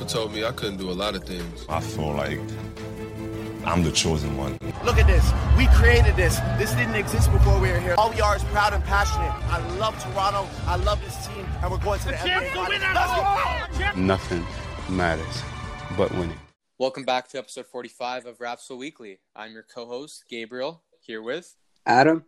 people told me I couldn't do a lot of things. I feel like I'm the chosen one. Look at this. We created this. This didn't exist before we were here. All we are is proud and passionate. I love Toronto. I love this team. And we're going to the NBA. Nothing matters but winning. Welcome back to episode 45 of Rapsol Weekly. I'm your co-host, Gabriel, here with Adam.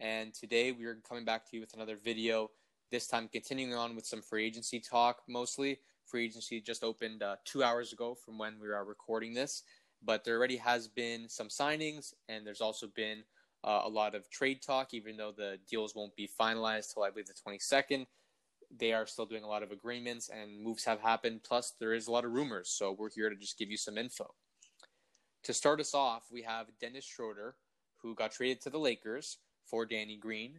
And today we are coming back to you with another video, this time continuing on with some free agency talk mostly. Free agency just opened 2 hours ago from when we are recording this. But there already has been some signings, and there's also been a lot of trade talk, even though the deals won't be finalized till I believe the 22nd. They are still doing a lot of agreements, and moves have happened, plus there is a lot of rumors, so we're here to just give you some info. To start us off, we have Dennis Schroeder, who got traded to the Lakers for Danny Green.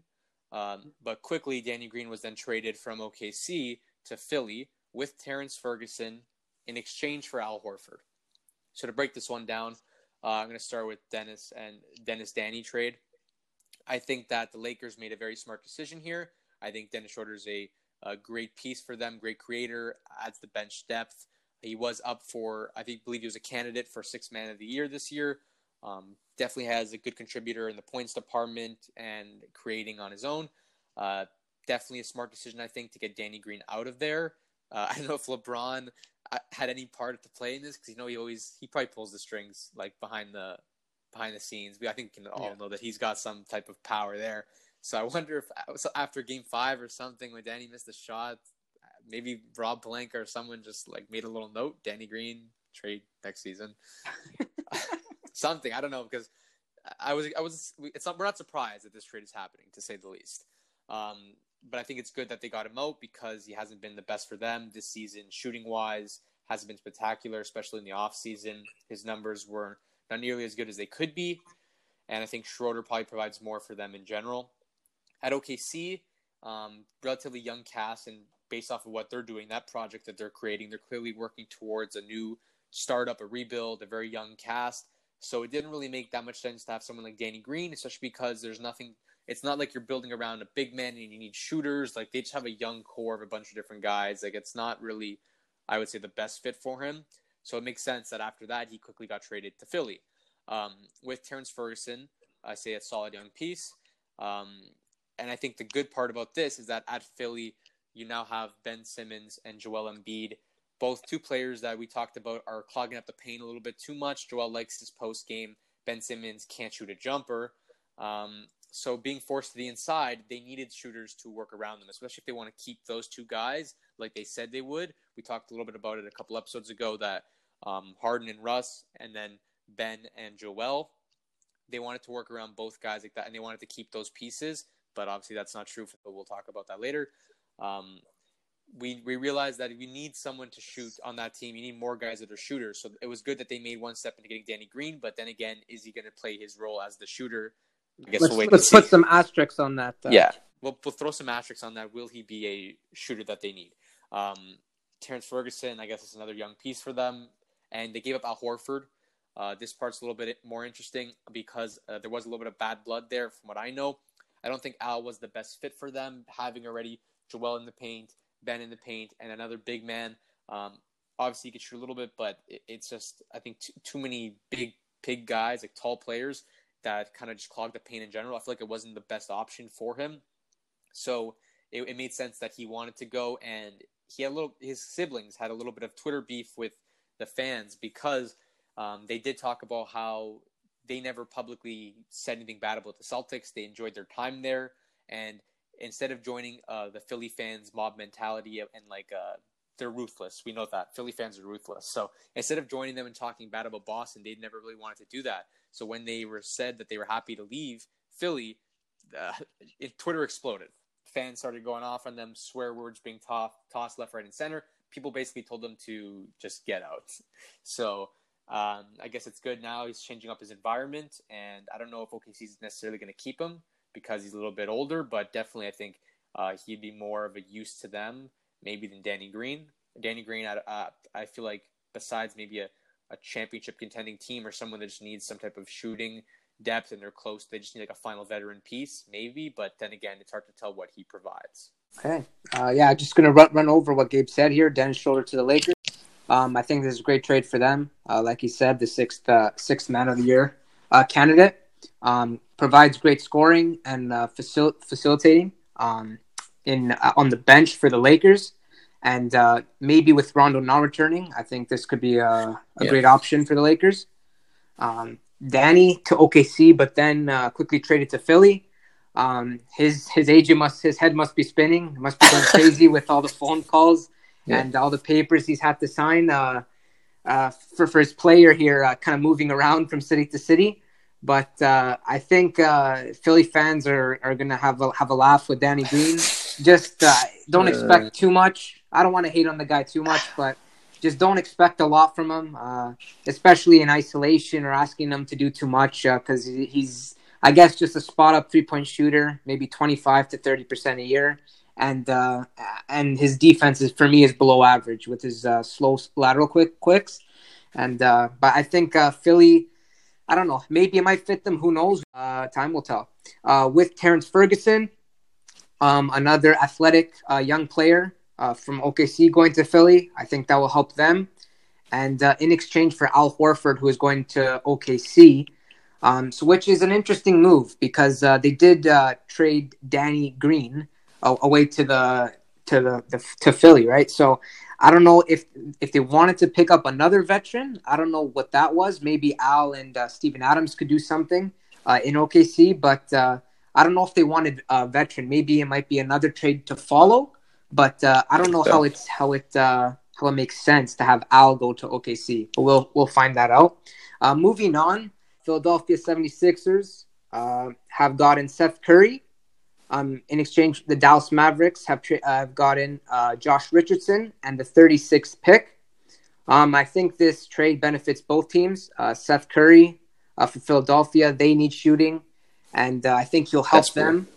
But quickly, Danny Green was then traded from OKC to Philly with Terrence Ferguson in exchange for Al Horford. So to break this one down, I'm going to start with Dennis and Dennis-Danny trade. I think that the Lakers made a very smart decision here. I think Dennis Schroeder is a great piece for them, great creator, adds the bench depth. He was up for, I believe he was a candidate for Sixth Man of the Year this year. Definitely has a good contributor in the points department and creating on his own. Definitely a smart decision, I think, to get Danny Green out of there. I don't know if LeBron had any part to play in this, because you know he probably pulls the strings like behind the scenes. I think we can all know that he's got some type of power there. So I wonder if after Game 5 or something, when Danny missed the shot, maybe Rob Palenka or someone just like made a little note: Danny Green trade next season. Something, I don't know, because we're not surprised that this trade is happening, to say the least. But I think it's good that they got him out, because he hasn't been the best for them this season. Shooting-wise, hasn't been spectacular, especially in the offseason. His numbers were not nearly as good as they could be, and I think Schroeder probably provides more for them in general. At OKC, relatively young cast, and based off of what they're doing, that project that they're creating, they're clearly working towards a new startup, a rebuild, a very young cast. So it didn't really make that much sense to have someone like Danny Green, especially because there's nothing – it's not like you're building around a big man and you need shooters. Like, they just have a young core of a bunch of different guys. Like, it's not really, I would say, the best fit for him. So it makes sense that after that, he quickly got traded to Philly. With Terrence Ferguson, I say a solid young piece. And I think the good part about this is that at Philly, you now have Ben Simmons and Joel Embiid, both two players that we talked about are clogging up the paint a little bit too much. Joel likes his post game. Ben Simmons can't shoot a jumper. So being forced to the inside, they needed shooters to work around them, especially if they want to keep those two guys like they said they would. We talked a little bit about it a couple episodes ago that Harden and Russ, and then Ben and Joel, they wanted to work around both guys like that, and they wanted to keep those pieces. But obviously that's not true, but we'll talk about that later. We realized that we need someone to shoot on that team. You need more guys that are shooters. So it was good that they made one step into getting Danny Green, but then again, is he going to play his role as the shooter? I guess let's put some asterisks on that. Yeah, we'll throw some asterisks on that. Will he be a shooter that they need? Terrence Ferguson, I guess, is another young piece for them. And they gave up Al Horford. This part's a little bit more interesting because there was a little bit of bad blood there from what I know. I don't think Al was the best fit for them, having already Joel in the paint, Ben in the paint, and another big man. Obviously, you could shoot a little bit, but it's just, I think, too many big guys, like tall players, that kind of just clogged the paint in general. I feel like it wasn't the best option for him. So it made sense that he wanted to go, and he had his siblings had a little bit of Twitter beef with the fans because they did talk about how they never publicly said anything bad about the Celtics. They enjoyed their time there. And instead of joining the Philly fans' mob mentality and they're ruthless. We know that. Philly fans are ruthless. So instead of joining them and talking bad about Boston, they never really wanted to do that. So when they were said that they were happy to leave Philly, Twitter exploded. Fans started going off on them, swear words being tossed left, right, and center. People basically told them to just get out. So I guess it's good now. He's changing up his environment, and I don't know if OKC is necessarily going to keep him because he's a little bit older, but definitely I think he'd be more of a use to them maybe than Danny Green. Danny Green, I feel like, besides maybe a championship contending team or someone that just needs some type of shooting depth and they're close, they just need like a final veteran piece maybe. But then again, it's hard to tell what he provides. Okay. Just going to run over what Gabe said here. Dennis Schroeder to the Lakers. I think this is a great trade for them. Like you said, the sixth man of the year candidate. Provides great scoring and facilitating on the bench for the Lakers. And maybe with Rondo not returning, I think this could be a great option for the Lakers. Danny to OKC, but then quickly traded to Philly. His head must be spinning. It must be going crazy with all the phone calls and all the papers he's had to sign for his player here, kind of moving around from city to city. But I think Philly fans are going to have a laugh with Danny Green. Just don't expect too much. I don't want to hate on the guy too much, but just don't expect a lot from him, especially in isolation or asking him to do too much because he's, I guess, just a spot-up three-point shooter, maybe 25 to 30% a year. And his defense, is below average with his slow lateral quicks. But I think Philly... I don't know. Maybe it might fit them. Who knows? Time will tell. With Terrence Ferguson, another athletic young player from OKC going to Philly. I think that will help them. And in exchange for Al Horford, who is going to OKC, which is an interesting move because they did trade Danny Green away to Philly, right? So I don't know if they wanted to pick up another veteran. I don't know what that was. Maybe Al and Steven Adams could do something in OKC, but I don't know if they wanted a veteran. Maybe it might be another trade to follow, but I don't know how it makes sense to have Al go to OKC. But we'll find that out. Moving on, Philadelphia 76ers have gotten Seth Curry. In exchange, the Dallas Mavericks have gotten Josh Richardson and the 36th pick. I think this trade benefits both teams. Seth Curry for Philadelphia, they need shooting, and I think he'll help them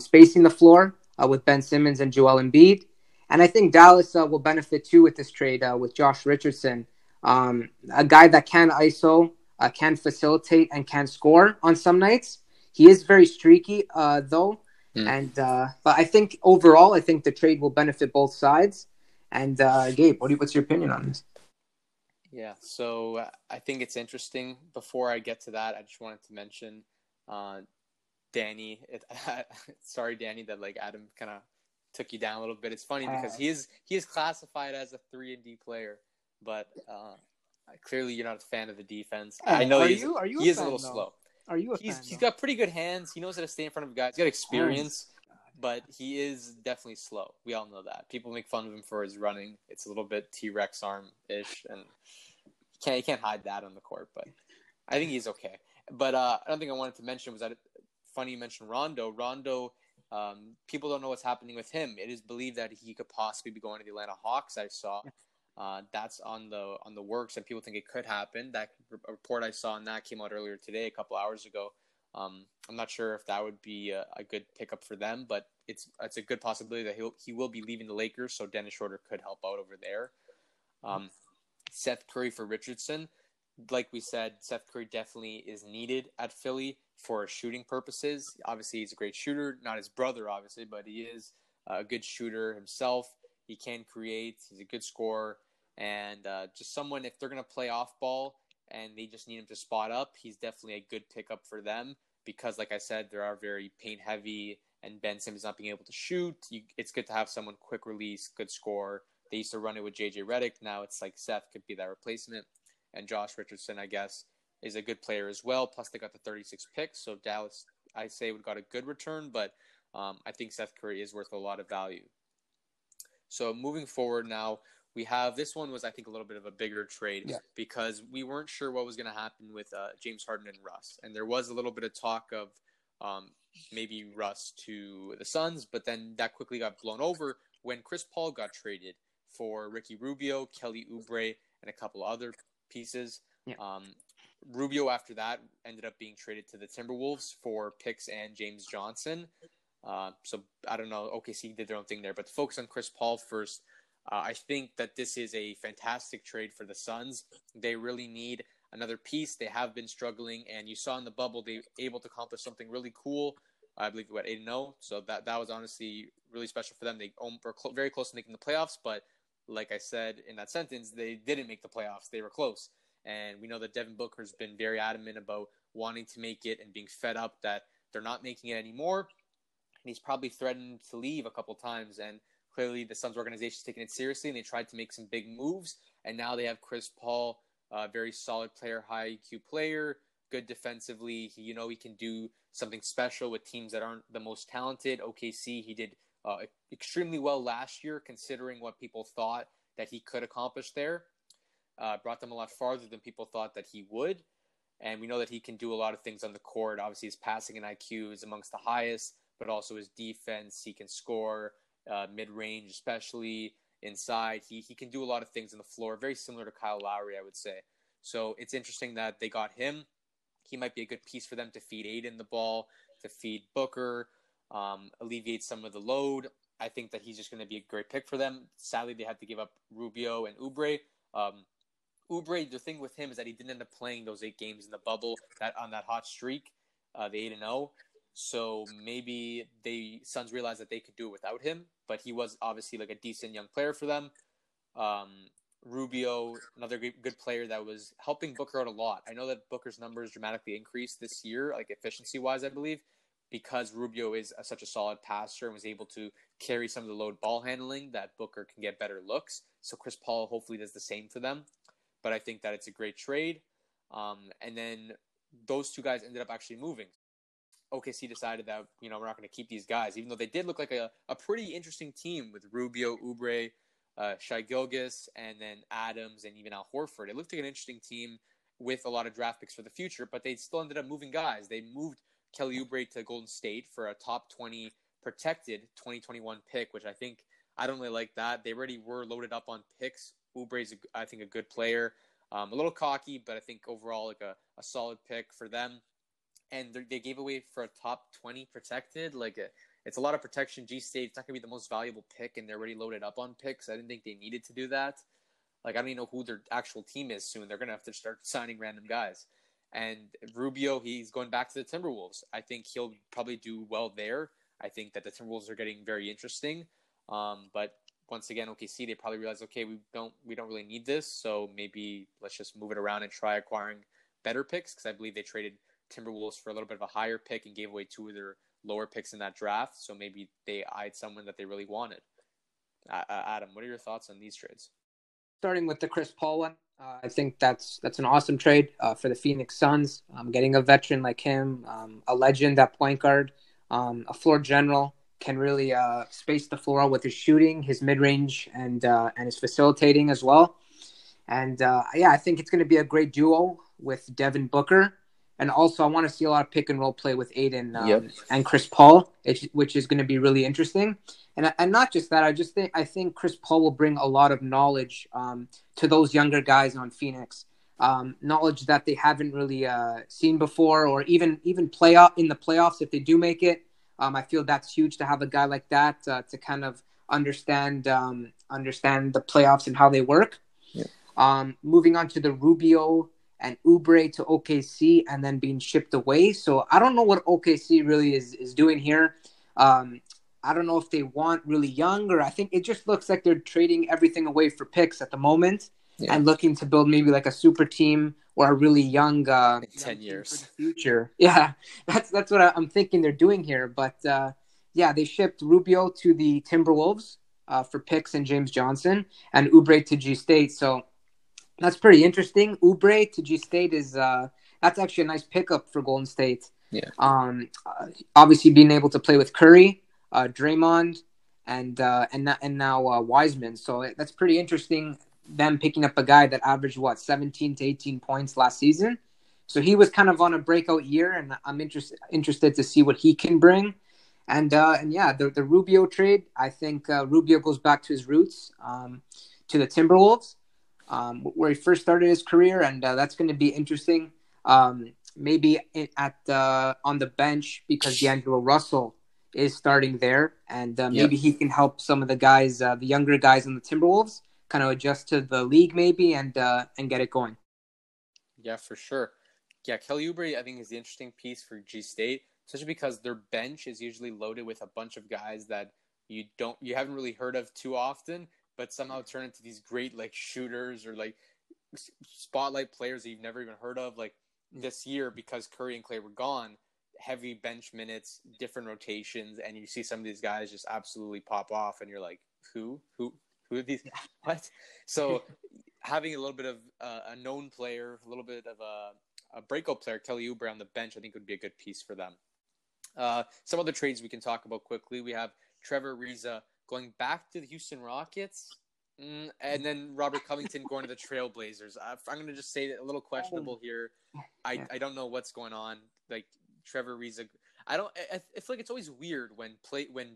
spacing the floor with Ben Simmons and Joel Embiid. And I think Dallas will benefit too with this trade with Josh Richardson, a guy that can ISO, can facilitate, and can score on some nights. He is very streaky, though. But I think overall, I think the trade will benefit both sides. And Gabe, what's your opinion on this? Yeah, so I think it's interesting. Before I get to that, I just wanted to mention Danny. Sorry, Danny, that Adam kind of took you down a little bit. It's funny because he is classified as a 3-and-D player, but clearly you're not a fan of the defense. I know he is a little slow. Are you a fan? He's got pretty good hands. He knows how to stay in front of guys. He's got experience, but he is definitely slow. We all know that. People make fun of him for his running. It's a little bit T-Rex arm-ish, and he can't hide that on the court, but I think he's okay. But another thing I wanted to mention was that funny you mentioned Rondo. Rondo, people don't know what's happening with him. It is believed that he could possibly be going to the Atlanta Hawks, I saw. That's on the works, and people think it could happen. That report I saw on that came out earlier today, a couple hours ago. I'm not sure if that would be a good pickup for them, but it's a good possibility that he will be leaving the Lakers, so Dennis Schroeder could help out over there. Seth Curry for Richardson. Like we said, Seth Curry definitely is needed at Philly for shooting purposes. Obviously, he's a great shooter. Not his brother, obviously, but he is a good shooter himself. He can create. He's a good scorer. And just someone, if they're going to play off ball and they just need him to spot up, he's definitely a good pickup for them because, like I said, they are very paint-heavy, and Ben Simmons not being able to shoot. It's good to have someone quick release, good score. They used to run it with J.J. Redick. Now it's like Seth could be that replacement. And Josh Richardson, I guess, is a good player as well. Plus, they got the 36th pick. So Dallas, I say, got a good return, but I think Seth Curry is worth a lot of value. So moving forward now, we have this one was, I think, a little bit of a bigger trade because we weren't sure what was going to happen with James Harden and Russ. And there was a little bit of talk of maybe Russ to the Suns, but then that quickly got blown over when Chris Paul got traded for Ricky Rubio, Kelly Oubre, and a couple other pieces. Yeah. Rubio, after that, ended up being traded to the Timberwolves for picks and James Johnson. So I don't know, OKC did their own thing there, but to focus on Chris Paul first, I think that this is a fantastic trade for the Suns. They really need another piece. They have been struggling, and you saw in the bubble, they were able to accomplish something really cool. I believe they went 8-0, so that was honestly really special for them. They were very close to making the playoffs, but like I said in that sentence, they didn't make the playoffs. They were close. And we know that Devin Booker's been very adamant about wanting to make it and being fed up that they're not making it anymore. And he's probably threatened to leave a couple times. And clearly the Suns organization is taking it seriously, and they tried to make some big moves. And now they have Chris Paul, a very solid player, high IQ player, good defensively. He can do something special with teams that aren't the most talented. OKC, he did extremely well last year, considering what people thought that he could accomplish there. Brought them a lot farther than people thought that he would. And we know that he can do a lot of things on the court. Obviously, his passing and IQ is amongst the highest, but also his defense. He can score mid-range, especially inside. He can do a lot of things on the floor, very similar to Kyle Lowry, I would say. So it's interesting that they got him. He might be a good piece for them to feed Aiden the ball, to feed Booker, alleviate some of the load. I think that he's just going to be a great pick for them. Sadly, they had to give up Rubio and Oubre. Oubre, the thing with him is that he didn't end up playing those 8 games in the bubble on that hot streak, the 8-0. So maybe the Suns realized that they could do it without him, but he was obviously like a decent young player for them. Rubio, another good player that was helping Booker out a lot. I know that Booker's numbers dramatically increased this year, like efficiency-wise, I believe, because Rubio is such a solid passer and was able to carry some of the load ball handling that Booker can get better looks. So Chris Paul hopefully does the same for them. But I think that it's a great trade. And then those two guys ended up actually moving. OKC decided that, we're not going to keep these guys, even though they did look like a pretty interesting team with Rubio, Oubre, Shai Gilgeous, and then Adams, and even Al Horford. It looked like an interesting team with a lot of draft picks for the future, but they still ended up moving guys. They moved Kelly Oubre to Golden State for a top 20 protected 2021 pick, which I don't really like that. They already were loaded up on picks. Oubre's, I think, a good player. A little cocky, but I think overall like a solid pick for them. And they gave away for a top 20 protected. It's a lot of protection. G-State, it's not going to be the most valuable pick, and they're already loaded up on picks. I didn't think they needed to do that. I don't even know who their actual team is soon. They're going to have to start signing random guys. And Rubio, he's going back to the Timberwolves. I think he'll probably do well there. I think that the Timberwolves are getting very interesting. But once again, OKC, they probably realize, okay, we don't really need this, so maybe let's just move it around and try acquiring better picks, because I believe they traded Timberwolves for a little bit of a higher pick and gave away 2 of their lower picks in that draft, so maybe they eyed someone that they really wanted. Adam, what are your thoughts on these trades? Starting with the Chris Paul one, I think that's an awesome trade for the Phoenix Suns. Getting a veteran like him, a legend at point guard, a floor general, can really space the floor out with his shooting, his mid-range, and his facilitating as well. And, I think it's going to be a great duo with Devin Booker. And also, I want to see a lot of pick and roll play with Aiden and Chris Paul, which is going to be really interesting. And not just that, I think Chris Paul will bring a lot of knowledge to those younger guys on Phoenix, knowledge that they haven't really seen before, or even play out in the playoffs if they do make it. I feel that's huge to have a guy like that to kind of understand the playoffs and how they work. Yeah. Moving on to the Rubio and Oubre to OKC and then being shipped away. So I don't know what OKC really is doing here. I don't know if they want really young, or I think it just looks like they're trading everything away for picks at the moment and looking to build maybe like a super team or a really young in 10 years for the future. Yeah, that's what I'm thinking they're doing here. But they shipped Rubio to the Timberwolves for picks and James Johnson, and Oubre to G-State. So that's pretty interesting. Oubre to G-State is that's actually a nice pickup for Golden State. Yeah. Obviously, being able to play with Curry, Draymond, and now Wiseman. So that's pretty interesting. Them picking up a guy that averaged 17 to 18 points last season. So he was kind of on a breakout year, and I'm interested to see what he can bring. And the Rubio trade. I think Rubio goes back to his roots, to the Timberwolves. Where he first started his career, and that's going to be interesting. Maybe on the bench, because D'Angelo Russell is starting there, and maybe he can help some of the guys, the younger guys in the Timberwolves, kind of adjust to the league maybe and get it going. Yeah, for sure. Yeah, Kelly Oubre, I think, is the interesting piece for G-State, especially because their bench is usually loaded with a bunch of guys that you haven't really heard of too often, but somehow turn into these great like shooters or like spotlight players that you've never even heard of. Like this year, because Curry and Clay were gone, heavy bench minutes, different rotations, and you see some of these guys just absolutely pop off, and you're like, who are these? What? So having a little bit of a known player, a little bit of a breakout player, Kelly Oubre on the bench, I think would be a good piece for them. Some other trades we can talk about quickly. We have Trevor Ariza going back to the Houston Rockets, and then Robert Covington going to the Trailblazers. I'm going to just say that a little questionable here. I don't know what's going on. Like Trevor Ariza, I feel like it's always weird when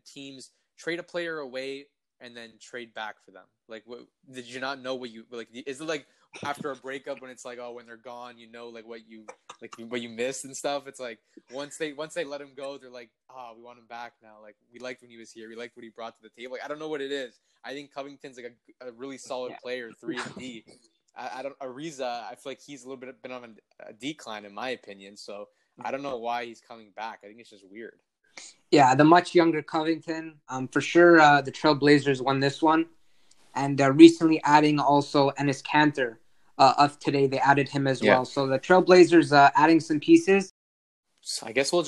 teams trade a player away and then trade back for them. Like, what, did you not know what you like? Is it like after a breakup when it's like, oh, when they're gone, you know, like what you missed and stuff. It's like once they let him go, they're like, we want him back now. Like we liked when he was here, we liked what he brought to the table. Like, I don't know what it is. I think Covington's like a really solid player, 3 and D. I don't Ariza. I feel like he's a little bit been on a decline in my opinion. So I don't know why he's coming back. I think it's just weird. Yeah, the much younger Covington. For sure, the Trailblazers won this one. And recently adding also Enes Kanter of today. They added him as well. So the Trailblazers adding some pieces. So I guess let's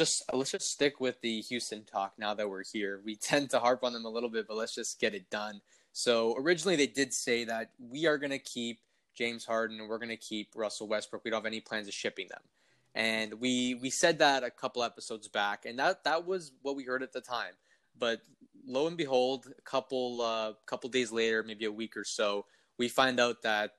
just stick with the Houston talk now that we're here. We tend to harp on them a little bit, but let's just get it done. So originally they did say that we are going to keep James Harden and we're going to keep Russell Westbrook. We don't have any plans of shipping them. And we said that a couple episodes back, and that was what we heard at the time. But lo and behold, a couple days later, maybe a week or so, we find out that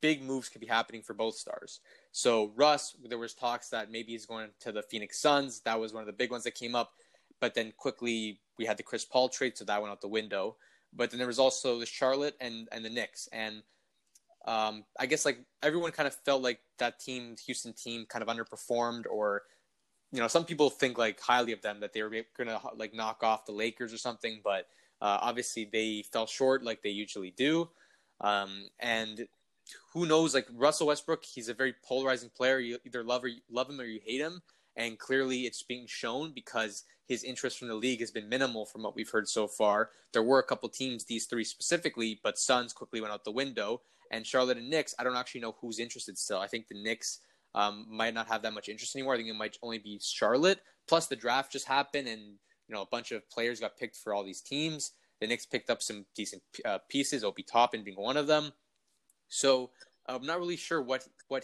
big moves could be happening for both stars. So Russ, there was talks that maybe he's going to the Phoenix Suns. That was one of the big ones that came up. But then quickly we had the Chris Paul trade, so that went out the window. But then there was also the Charlotte and the Knicks. And I guess like everyone kind of felt like that Houston team kind of underperformed, or, you know, some people think like highly of them that they were going to like knock off the Lakers or something, but obviously they fell short like they usually do. And who knows, like Russell Westbrook, he's a very polarizing player. You either love him or you hate him. And clearly it's being shown because his interest from the league has been minimal from what we've heard so far. There were a couple teams, these three specifically, but Suns quickly went out the window. And Charlotte and Knicks, I don't actually know who's interested still. I think the Knicks might not have that much interest anymore. I think it might only be Charlotte. Plus the draft just happened and, you know, a bunch of players got picked for all these teams. The Knicks picked up some decent pieces, Obi Toppin being one of them. So I'm not really sure what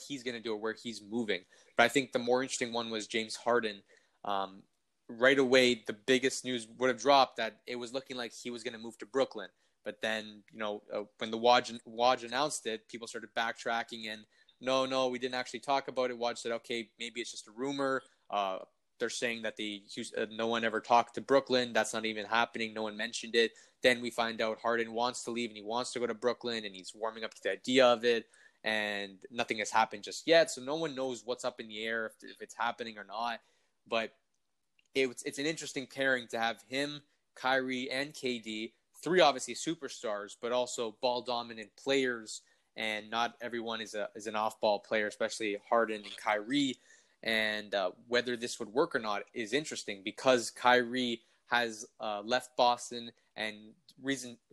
he's going to do or where he's moving. But I think the more interesting one was James Harden. Right away, the biggest news would have dropped that it was looking like he was going to move to Brooklyn. But then, you know, when the Woj announced it, people started backtracking and no, we didn't actually talk about it. Woj said, okay, maybe it's just a rumor. They're saying that no one ever talked to Brooklyn. That's not even happening. No one mentioned it. Then we find out Harden wants to leave and he wants to go to Brooklyn and he's warming up to the idea of it. And nothing has happened just yet. So no one knows what's up in the air, if it's happening or not. But it's an interesting pairing to have him, Kyrie, and KD, three obviously superstars, but also ball-dominant players. And not everyone is an off-ball player, especially Harden and Kyrie. And whether this would work or not is interesting because Kyrie has left Boston and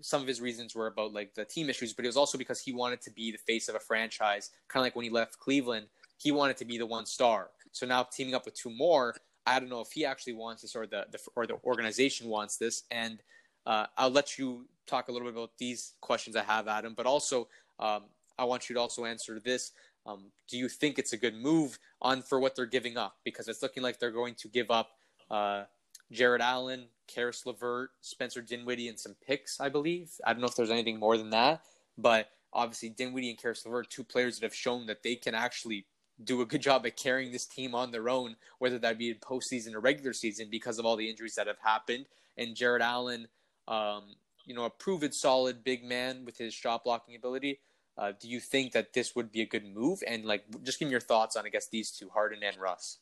some of his reasons were about like the team issues, but it was also because he wanted to be the face of a franchise, kind of like when he left Cleveland, he wanted to be the one star. So now teaming up with two more, I don't know if he actually wants this or the organization wants this. And I'll let you talk a little bit about these questions I have, Adam, but also I want you to also answer this. Do you think it's a good move for what they're giving up? Because it's looking like they're going to give up Jared Allen, Caris LeVert, Spencer Dinwiddie, and some picks, I believe. I don't know if there's anything more than that, but obviously Dinwiddie and Caris LeVert, two players that have shown that they can actually do a good job at carrying this team on their own, whether that be in postseason or regular season, because of all the injuries that have happened. And Jared Allen, you know, a proven solid big man with his shot blocking ability. Do you think that this would be a good move? And like, just give me your thoughts on, I guess, these two, Harden and Russ.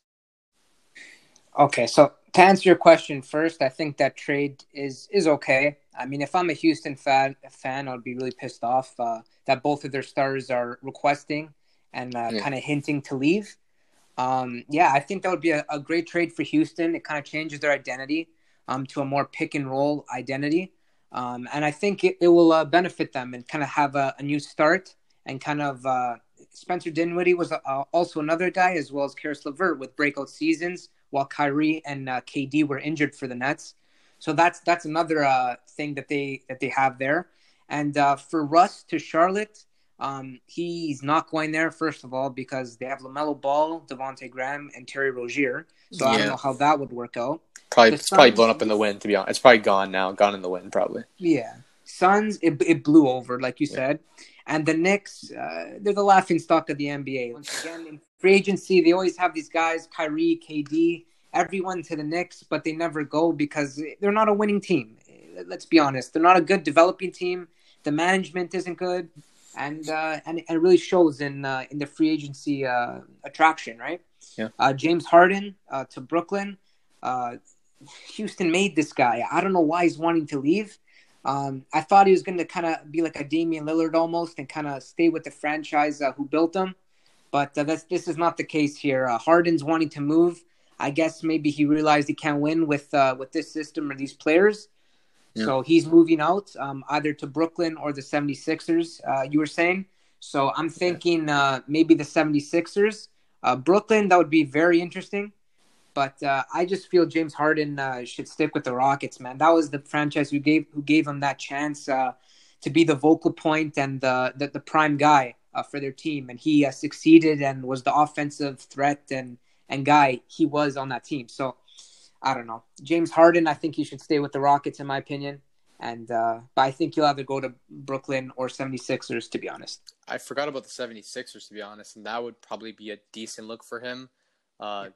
Okay, so to answer your question first, I think that trade is okay. I mean, if I'm a Houston fan, I would be really pissed off that both of their stars are requesting and kind of hinting to leave. I think that would be a great trade for Houston. It kind of changes their identity to a more pick and roll identity. And I think it will benefit them and kind of have a new start. And kind of Spencer Dinwiddie was also another guy, as well as Caris LeVert, with breakout seasons, while Kyrie and KD were injured for the Nets. So that's another thing that they have there. And for Russ to Charlotte, he's not going there, first of all, because they have LaMelo Ball, Devontae Graham, and Terry Rozier. So yeah. I don't know how that would work out. It's probably blown up in the wind, to be honest. It's probably gone now, gone in the wind, probably. Yeah. Suns, it blew over, like you said. And the Knicks, they're the laughing stock of the NBA. Once again, in free agency, they always have these guys, Kyrie, KD, everyone to the Knicks, but they never go because they're not a winning team. Let's be honest. They're not a good developing team. The management isn't good. And it really shows in the free agency attraction, right? Yeah. James Harden to Brooklyn. Houston made this guy. I don't know why he's wanting to leave. I thought he was going to kind of be like a Damian Lillard almost and kind of stay with the franchise who built him. But this is not the case here. Harden's wanting to move. I guess maybe he realized he can't win with this system or these players. Yeah. So he's moving out either to Brooklyn or the 76ers, you were saying. So I'm thinking maybe the 76ers. Brooklyn, that would be very interesting. But I just feel James Harden should stick with the Rockets, man. That was the franchise who gave him that chance to be the vocal point and the prime guy for their team. And he succeeded and was the offensive threat and guy he was on that team. So, I don't know. James Harden, I think he should stay with the Rockets, in my opinion. And but I think he'll either go to Brooklyn or 76ers, to be honest. I forgot about the 76ers, to be honest. And that would probably be a decent look for him.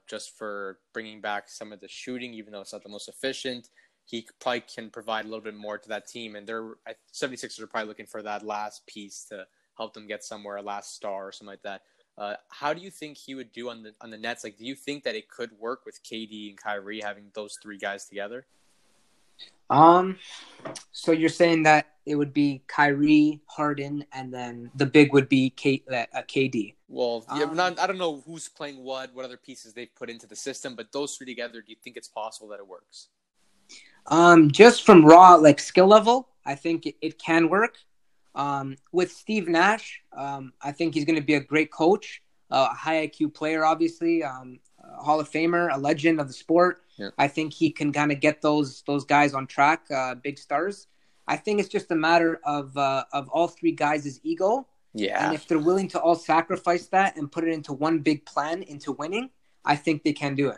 Just for bringing back some of the shooting, even though it's not the most efficient, he probably can provide a little bit more to that team. And 76ers are probably looking for that last piece to help them get somewhere, a last star or something like that. How do you think he would do on the Nets? Like, do you think that it could work with KD and Kyrie having those three guys together? So you're saying that it would be Kyrie, Harden, and then the big would be KD. Well, yeah, I don't know who's playing what other pieces they've put into the system, but those three together, do you think it's possible that it works? Just from raw, skill level, I think it can work. With Steve Nash, I think he's going to be a great coach, a high IQ player, obviously, Hall of Famer, a legend of the sport. Yeah. I think he can kind of get those guys on track, big stars. I think it's just a matter of all three guys' ego. Yeah. And if they're willing to all sacrifice that and put it into one big plan into winning, I think they can do it.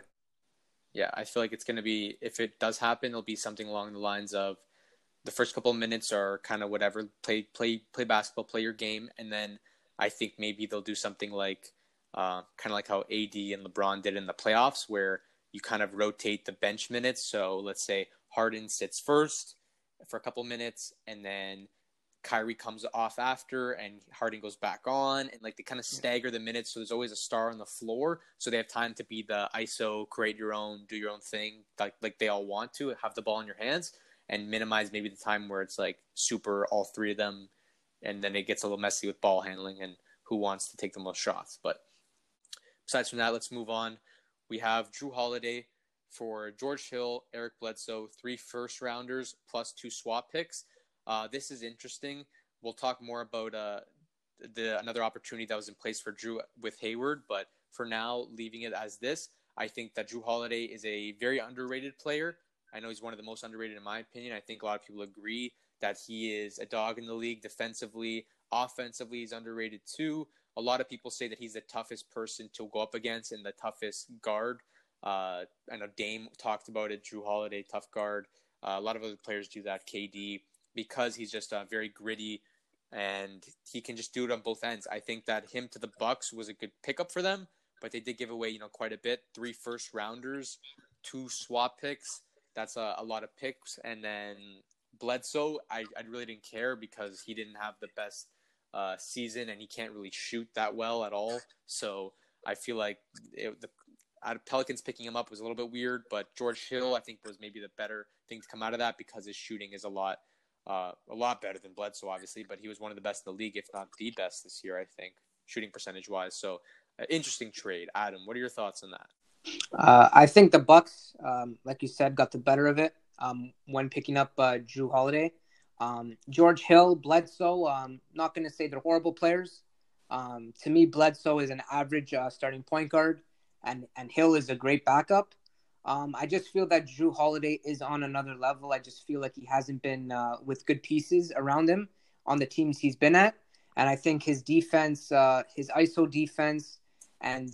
Yeah, I feel like it's going to be, if it does happen, it'll be something along the lines of the first couple of minutes are kind of whatever, play basketball, play your game. And then I think maybe they'll do something like, kind of like how AD and LeBron did in the playoffs, where you kind of rotate the bench minutes. So let's say Harden sits first for a couple minutes, and then Kyrie comes off after, and Harden goes back on, and they kind of stagger the minutes, so there's always a star on the floor, so they have time to be the ISO, create your own, do your own thing, like they all want to, have the ball in your hands, and minimize maybe the time where it's super all three of them, and then it gets a little messy with ball handling and who wants to take the most shots. But besides from that, let's move on. We have Jrue Holiday for George Hill, Eric Bledsoe, 3 first-rounders plus 2 swap picks. This is interesting. We'll talk more about another opportunity that was in place for Jrue with Hayward, but for now, leaving it as this, I think that Jrue Holiday is a very underrated player. I know he's one of the most underrated in my opinion. I think a lot of people agree that he is a dog in the league defensively. Offensively, he's underrated too. A lot of people say that he's the toughest person to go up against and the toughest guard. I know Dame talked about it, Jrue Holiday, tough guard. A lot of other players do that, KD, because he's just very gritty and he can just do it on both ends. I think that him to the Bucks was a good pickup for them, but they did give away, quite a bit. 3 first-rounders, 2 swap picks. That's a lot of picks. And then Bledsoe, I really didn't care because he didn't have the best season and he can't really shoot that well at all. So I feel like Pelicans picking him up was a little bit weird, but George Hill, I think, was maybe the better thing to come out of that because his shooting is a lot better than Bledsoe, obviously, but he was one of the best in the league, if not the best this year, I think, shooting percentage-wise. So interesting trade. Adam, what are your thoughts on that? I think the Bucks, like you said, got the better of it when picking up Jrue Holiday. George Hill, Bledsoe, not going to say they're horrible players. To me, Bledsoe is an average starting point guard, and Hill is a great backup. I just feel that Jrue Holiday is on another level. I just feel like he hasn't been with good pieces around him on the teams he's been at. And I think his defense, his ISO defense, and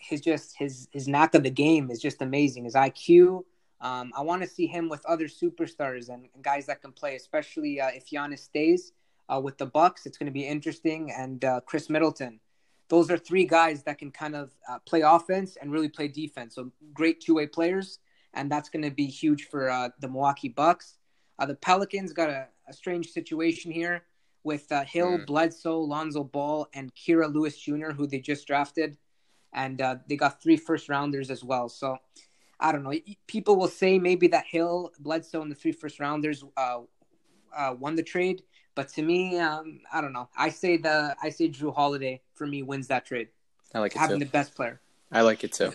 his knack of the game is just amazing. His IQ, I want to see him with other superstars and guys that can play, especially if Giannis stays with the Bucks. It's going to be interesting. And Chris Middleton. Those are three guys that can kind of play offense and really play defense. So great two-way players, and that's going to be huge for the Milwaukee Bucks. The Pelicans got a strange situation here with Hill, Bledsoe, Lonzo Ball, and Kira Lewis Jr., who they just drafted. And they got three first-rounders as well. So I don't know. People will say maybe that Hill, Bledsoe, and the three first-rounders won the trade. But to me, I don't know. I say Jrue Holiday for me wins that trade. I like it having too. The best player. I like it too.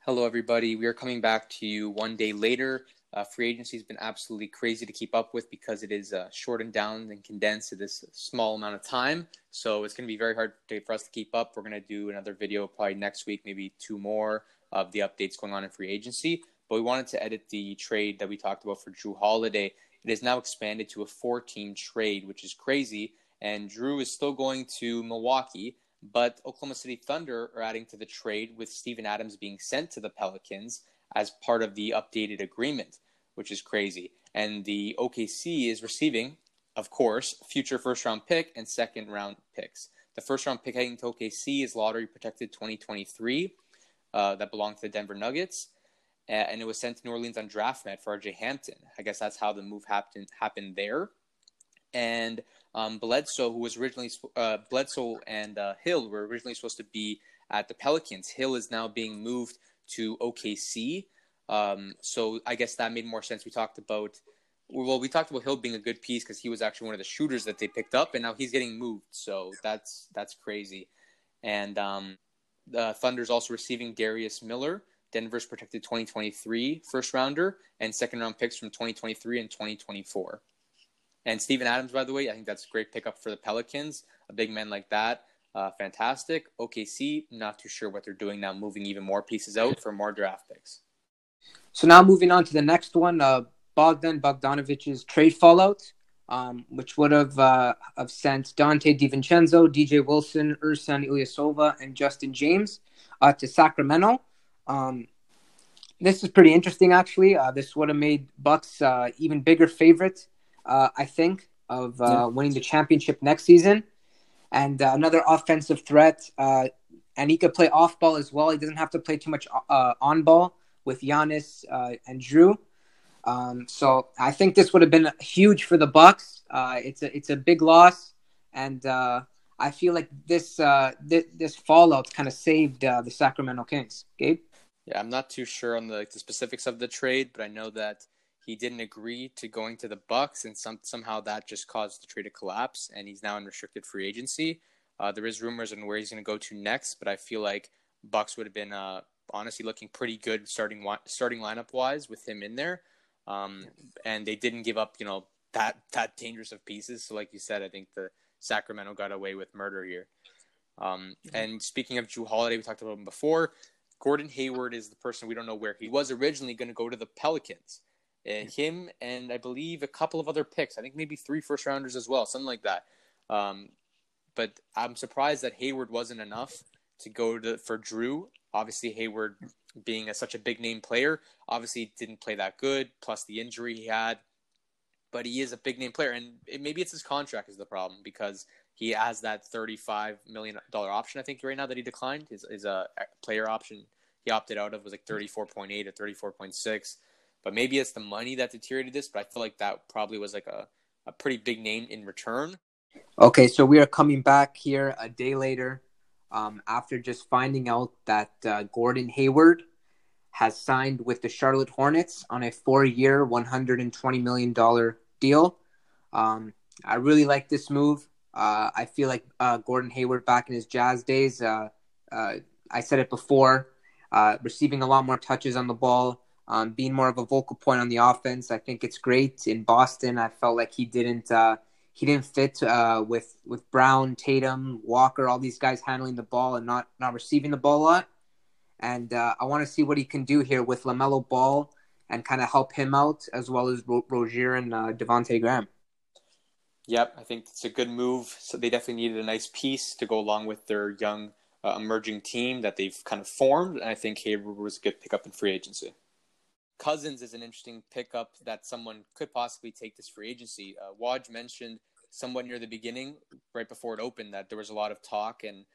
Hello, everybody. We are coming back to you one day later. Free agency has been absolutely crazy to keep up with because it is shortened down and condensed to this small amount of time. So it's going to be very hard for us to keep up. We're going to do another video probably next week, maybe two more of the updates going on in free agency. But we wanted to edit the trade that we talked about for Jrue Holiday. It is now expanded to a 4-team trade, which is crazy. And Jrue is still going to Milwaukee, but Oklahoma City Thunder are adding to the trade with Steven Adams being sent to the Pelicans as part of the updated agreement, which is crazy. And the OKC is receiving, of course, future first-round pick and second-round picks. The first-round pick heading to OKC is lottery-protected 2023 that belonged to the Denver Nuggets. And it was sent to New Orleans on DraftNet for RJ Hampton. I guess that's how the move happened there. And Bledsoe, who was originally Bledsoe and Hill were originally supposed to be at the Pelicans. Hill is now being moved to OKC. So I guess that made more sense. We talked about Hill being a good piece because he was actually one of the shooters that they picked up, and now he's getting moved. So that's crazy. And the Thunder's also receiving Darius Miller. Denver's protected 2023 first-rounder and second-round picks from 2023 and 2024. And Steven Adams, by the way, I think that's a great pickup for the Pelicans. A big man like that, fantastic. OKC, not too sure what they're doing now, moving even more pieces out for more draft picks. So now moving on to the next one, Bogdan Bogdanovic's trade fallout, which would have sent Dante DiVincenzo, DJ Wilson, Ersan Ilyasova, and Justin James to Sacramento. This is pretty interesting, actually. This would have made Bucks even bigger favorites, I think, of winning the championship next season. And another offensive threat. And he could play off ball as well. He doesn't have to play too much on ball with Giannis and Jrue. So I think this would have been huge for the Bucks. It's a big loss, and I feel like this fallout kind of saved the Sacramento Kings. Gabe. Yeah, I'm not too sure on the specifics of the trade, but I know that he didn't agree to going to the Bucks, and somehow that just caused the trade to collapse, and he's now in restricted free agency. There is rumors on where he's going to go to next, but I feel like Bucks would have been honestly looking pretty good starting lineup-wise with him in there, and they didn't give up that dangerous of pieces. So like you said, I think the Sacramento got away with murder here. And speaking of Jrue Holiday, we talked about him before. Gordon Hayward is the person we don't know where. He was originally going to go to the Pelicans. Him and I believe a couple of other picks. I think maybe 3 first-rounders as well, something like that. But I'm surprised that Hayward wasn't enough to go for Jrue. Obviously, Hayward being such a big-name player, obviously didn't play that good, plus the injury he had. But he is a big-name player, and maybe it's his contract is the problem because he has that $35 million option, I think, right now that he declined. His player option he opted out of was like 34.8 or 34.6. But maybe it's the money that deteriorated this, but I feel like that probably was like a pretty big name in return. Okay, so we are coming back here a day later after just finding out that Gordon Hayward has signed with the Charlotte Hornets on a 4-year, $120 million deal. I really like this move. I feel like Gordon Hayward back in his Jazz days, I said it before, receiving a lot more touches on the ball, being more of a vocal point on the offense. I think it's great. In Boston, I felt like he didn't fit with Brown, Tatum, Walker, all these guys handling the ball and not receiving the ball a lot. And I want to see what he can do here with LaMelo Ball and kind of help him out, as well as Rozier and Devontae Graham. Yep, I think it's a good move. So they definitely needed a nice piece to go along with their young emerging team that they've kind of formed. And I think Hayward was a good pickup in free agency. Cousins is an interesting pickup that someone could possibly take this free agency. Woj mentioned somewhat near the beginning, right before it opened, that there was a lot of talk and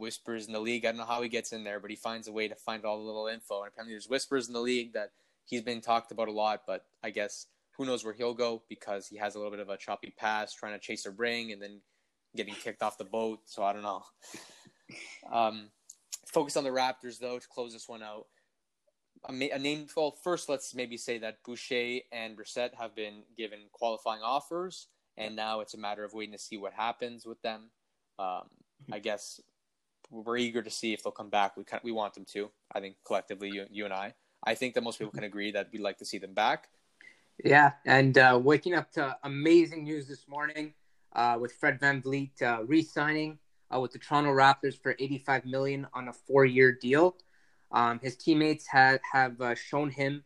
whispers in the league. I don't know how he gets in there, but he finds a way to find all the little info. And apparently there's whispers in the league that he's been talked about a lot, but I guess who knows where he'll go, because he has a little bit of a choppy past trying to chase a ring and then getting kicked off the boat. So I don't know. Focus on the Raptors, though, to close this one out. First, let's maybe say that Boucher and Brissett have been given qualifying offers, and now it's a matter of waiting to see what happens with them. I guess we're eager to see if they'll come back. We want them to. I think collectively, you and I think that most people can agree that we'd like to see them back. Yeah, and waking up to amazing news this morning with Fred Van Vleet re-signing with the Toronto Raptors for $85 million on a 4-year deal. His teammates have shown him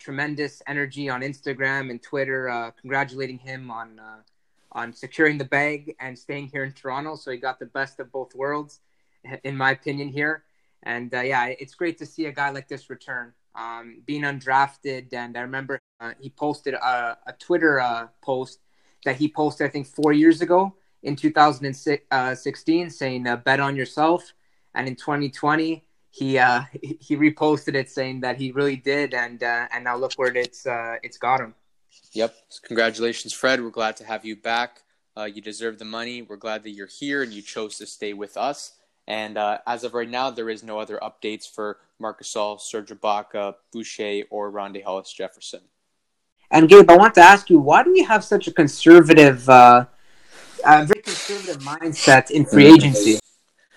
tremendous energy on Instagram and Twitter, congratulating him on securing the bag and staying here in Toronto. So he got the best of both worlds, in my opinion, here. And it's great to see a guy like this return, being undrafted. And I remember he posted a Twitter post that he posted, I think, 4 years ago in 2016, saying, bet on yourself. And in 2020, he reposted it saying that he really did, and now look where it's got him. Yep. Congratulations, Fred. We're glad to have you back. You deserve the money. We're glad that you're here and you chose to stay with us. And as of right now, there is no other updates for Marc Gasol, Serge Ibaka, Boucher, or Rondé Hollis-Jefferson. And Gabe, I want to ask you, why do we have such a conservative, very conservative mindset in free agency?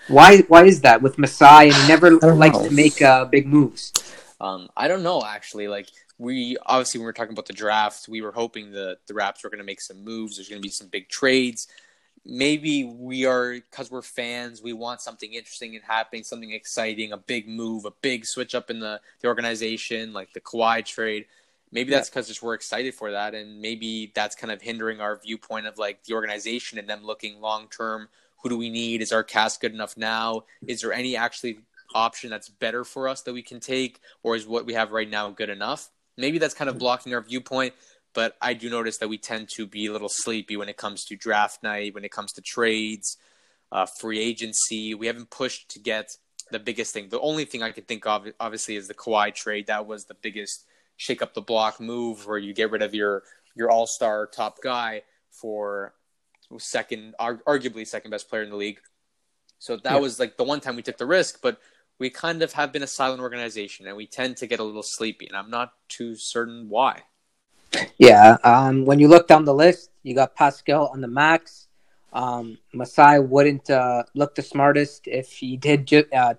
Why is that with Masai? And he never likes to make big moves. I don't know, actually. Like, we obviously, when we were talking about the draft, we were hoping that the Raps were going to make some moves. There's going to be some big trades. Maybe because we're fans, we want something interesting and happening, something exciting, a big move, a big switch up in the organization, like the Kawhi trade. Maybe that's because we're excited for that, and maybe that's kind of hindering our viewpoint of, like, the organization and them looking long-term. Who do we need? Is our cast good enough now? Is there any actually option that's better for us that we can take? Or is what we have right now good enough? Maybe that's kind of blocking our viewpoint, but I do notice that we tend to be a little sleepy when it comes to draft night, when it comes to trades, free agency. We haven't pushed to get the biggest thing. The only thing I could think of, obviously, is the Kawhi trade. That was the biggest shake up the block move, where you get rid of your all-star top guy for arguably second best player in the league. So that was like the one time we took the risk, but we kind of have been a silent organization and we tend to get a little sleepy, and I'm not too certain why. Yeah. When you look down the list, you got Pascal on the max. Masai wouldn't look the smartest if he did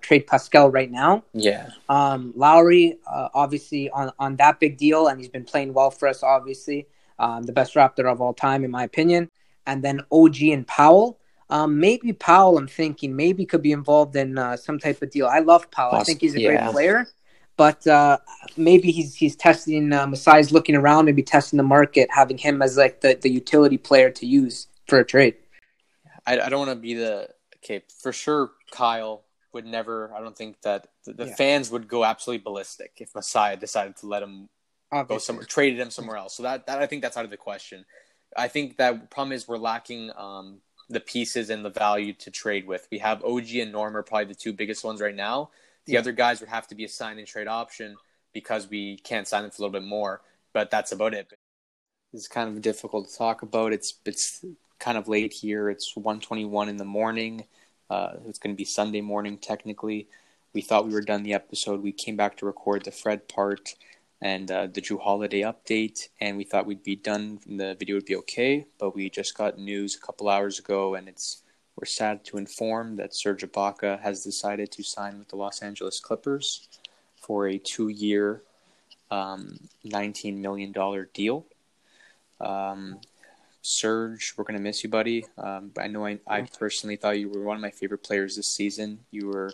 trade Pascal right now. Yeah. Lowry, obviously on that big deal, and he's been playing well for us, obviously. The best Raptor of all time, in my opinion. And then OG and Powell. Maybe Powell, I'm thinking, maybe could be involved in some type of deal. I love Powell. I think he's a great player. But maybe he's testing, Masai's looking around, maybe testing the market, having him as like the utility player to use for a trade. I don't want to be for sure, Kyle would never, I don't think that the fans would go absolutely ballistic if Masai decided to let him go somewhere, traded him somewhere else. So that I think that's out of the question. I think that the problem is we're lacking the pieces and the value to trade with. We have OG and Norm are probably the two biggest ones right now. The other guys would have to be a sign and trade option, because we can't sign them for a little bit more, but that's about it. It's kind of difficult to talk about. It's kind of late here. It's 1:21 in the morning. It's going to be Sunday morning, technically. We thought we were done the episode. We came back to record the Fred part and the Jrue Holiday update, and we thought we'd be done and the video would be okay, but we just got news a couple hours ago, and we're sad to inform that Serge Ibaka has decided to sign with the Los Angeles Clippers for a 2-year $19 million deal. Serge, we're going to miss you, buddy. I know I personally thought you were one of my favorite players this season. You were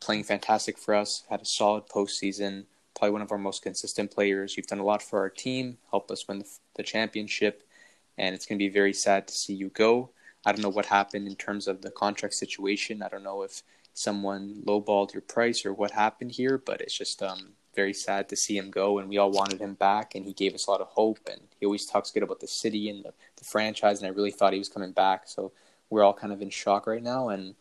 playing fantastic for us, had a solid postseason, probably one of our most consistent players. You've done a lot for our team, helped us win the championship, and it's going to be very sad to see you go. I don't know what happened in terms of the contract situation. I don't know if someone lowballed your price or what happened here, but it's just very sad to see him go, and we all wanted him back, and he gave us a lot of hope, and he always talks good about the city and the franchise, and I really thought he was coming back. So we're all kind of in shock right now and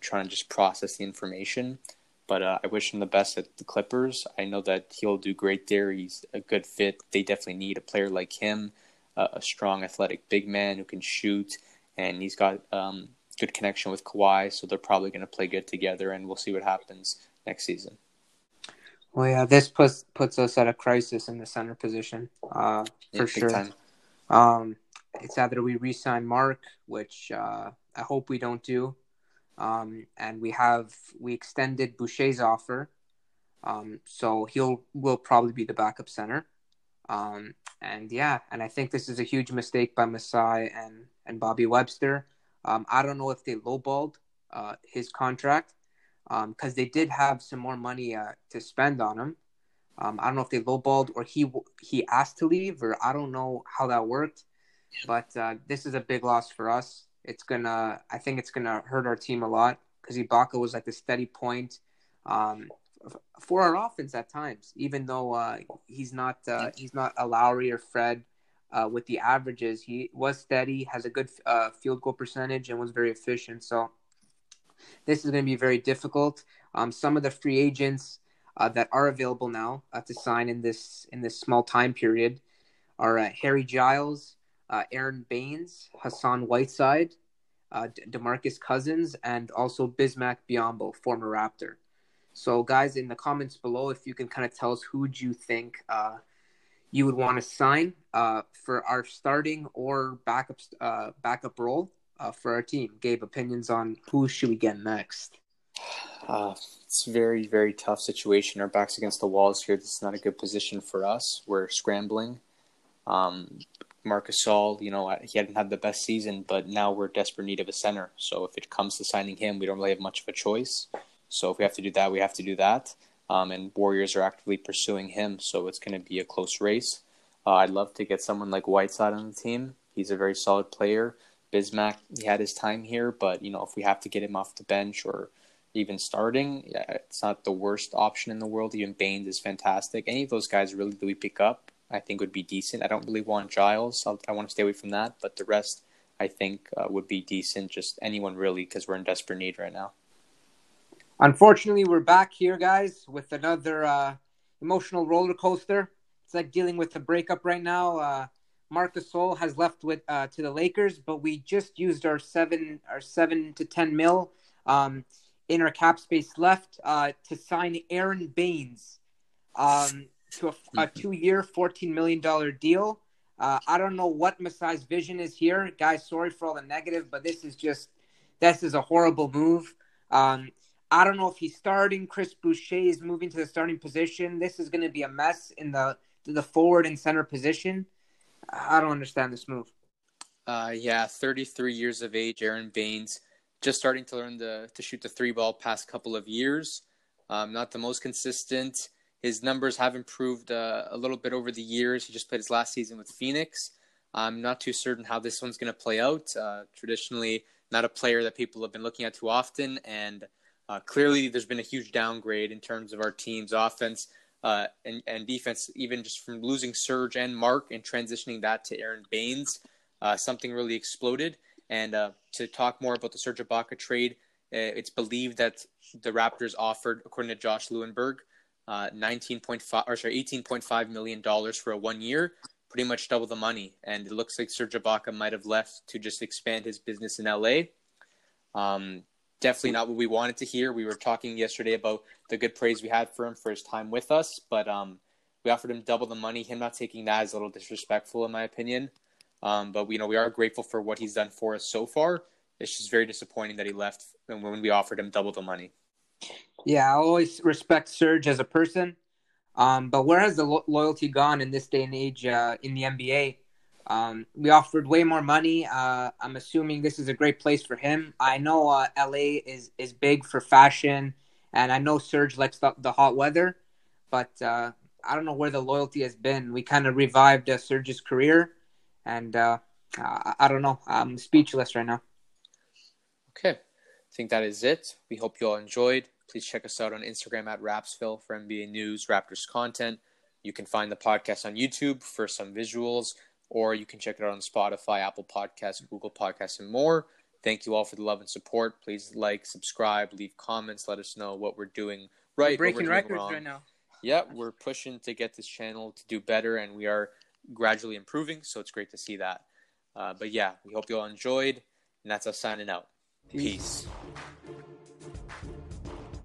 trying to just process the information. But I wish him the best at the Clippers. I know that he'll do great there. He's a good fit. They definitely need a player like him, a strong athletic big man who can shoot, and he's got good connection with Kawhi, so they're probably going to play good together, and we'll see what happens next season. Well, yeah, this puts us at a crisis in the center position, for sure. It's either we re-sign Mark, which I hope we don't do, and we extended Boucher's offer, so will probably be the backup center, and I think this is a huge mistake by Masai and Bobby Webster. I don't know if they lowballed his contract, because they did have some more money to spend on him. I don't know if they lowballed or he asked to leave, or I don't know how that worked. But this is a big loss for us. I think it's gonna hurt our team a lot, because Ibaka was like the steady point for our offense at times, even though he's not a Lowry or Fred. With the averages, he was steady, has a good field goal percentage, and was very efficient. So this is going to be very difficult. Some of the free agents that are available now to sign in this small time period are Harry Giles, Aron Baynes, Hassan Whiteside, DeMarcus Cousins, and also Bismack Biyombo, former Raptor. So, guys, in the comments below, if you can kind of tell us who do you think you would want to sign for our starting or backup role for our team. Gabe, opinions on who should we get next? It's a very, very tough situation. Our back's against the walls here. This is not a good position for us. We're scrambling. Marc Gasol, he hadn't had the best season, but now we're in desperate need of a center. So if it comes to signing him, we don't really have much of a choice. So if we have to do that, we have to do that. And Warriors are actively pursuing him, so it's going to be a close race. I'd love to get someone like Whiteside on the team. He's a very solid player. Bismack, he had his time here, but if we have to get him off the bench or even starting, it's not the worst option in the world. Even Baynes is fantastic. Any of those guys really that we pick up, I think would be decent. I don't really want Giles. I want to stay away from that, but the rest I think would be decent. Just anyone really, because we're in desperate need right now. Unfortunately, we're back here, guys, with another emotional roller coaster. It's like dealing with a breakup right now. Marc Gasol has left to the Lakers, but we just used our $7 to $10 million in our cap space left to sign Aron Baynes to a 2-year, $14 million deal. I don't know what Masai's vision is here, guys. Sorry for all the negative, but this is a horrible move. I don't know if he's starting. Chris Boucher is moving to the starting position. This is going to be a mess in the forward and center position. I don't understand this move. 33 years of age, Aron Baynes, just starting to learn to shoot the three ball past couple of years. Not the most consistent. His numbers have improved a little bit over the years. He just played his last season with Phoenix. I'm not too certain how this one's going to play out. Traditionally, not a player that people have been looking at too often, and clearly, there's been a huge downgrade in terms of our team's offense and defense, even just from losing Serge and Mark and transitioning that to Aron Baynes. Something really exploded. And to talk more about the Serge Ibaka trade, it's believed that the Raptors offered, according to Josh Lewinberg, $18.5 million for a 1-year, pretty much double the money. And it looks like Serge Ibaka might have left to just expand his business in L.A., definitely not what we wanted to hear. We were talking yesterday about the good praise we had for him for his time with us, but we offered him double the money. Him not taking that is a little disrespectful, in my opinion. But we are grateful for what he's done for us so far. It's just very disappointing that he left when we offered him double the money. Yeah, I always respect Serge as a person. But where has the loyalty gone in this day and age in the NBA? We offered way more money. I'm assuming this is a great place for him. I know LA is big for fashion, and I know Serge likes the hot weather, but I don't know where the loyalty has been. We kind of revived Serge's career, and I don't know. I'm speechless right now. Okay. I think that is it. We hope you all enjoyed. Please check us out on Instagram at Rapsville for NBA news, Raptors content. You can find the podcast on YouTube for some visuals, or you can check it out on Spotify, Apple Podcasts, Google Podcasts, and more. Thank you all for the love and support. Please like, subscribe, leave comments. Let us know what we're doing right. We're breaking records wrong. Right now. Yeah, we're pushing to get this channel to do better, and we are gradually improving, so it's great to see that. But yeah, we hope you all enjoyed, and that's us signing out. Peace.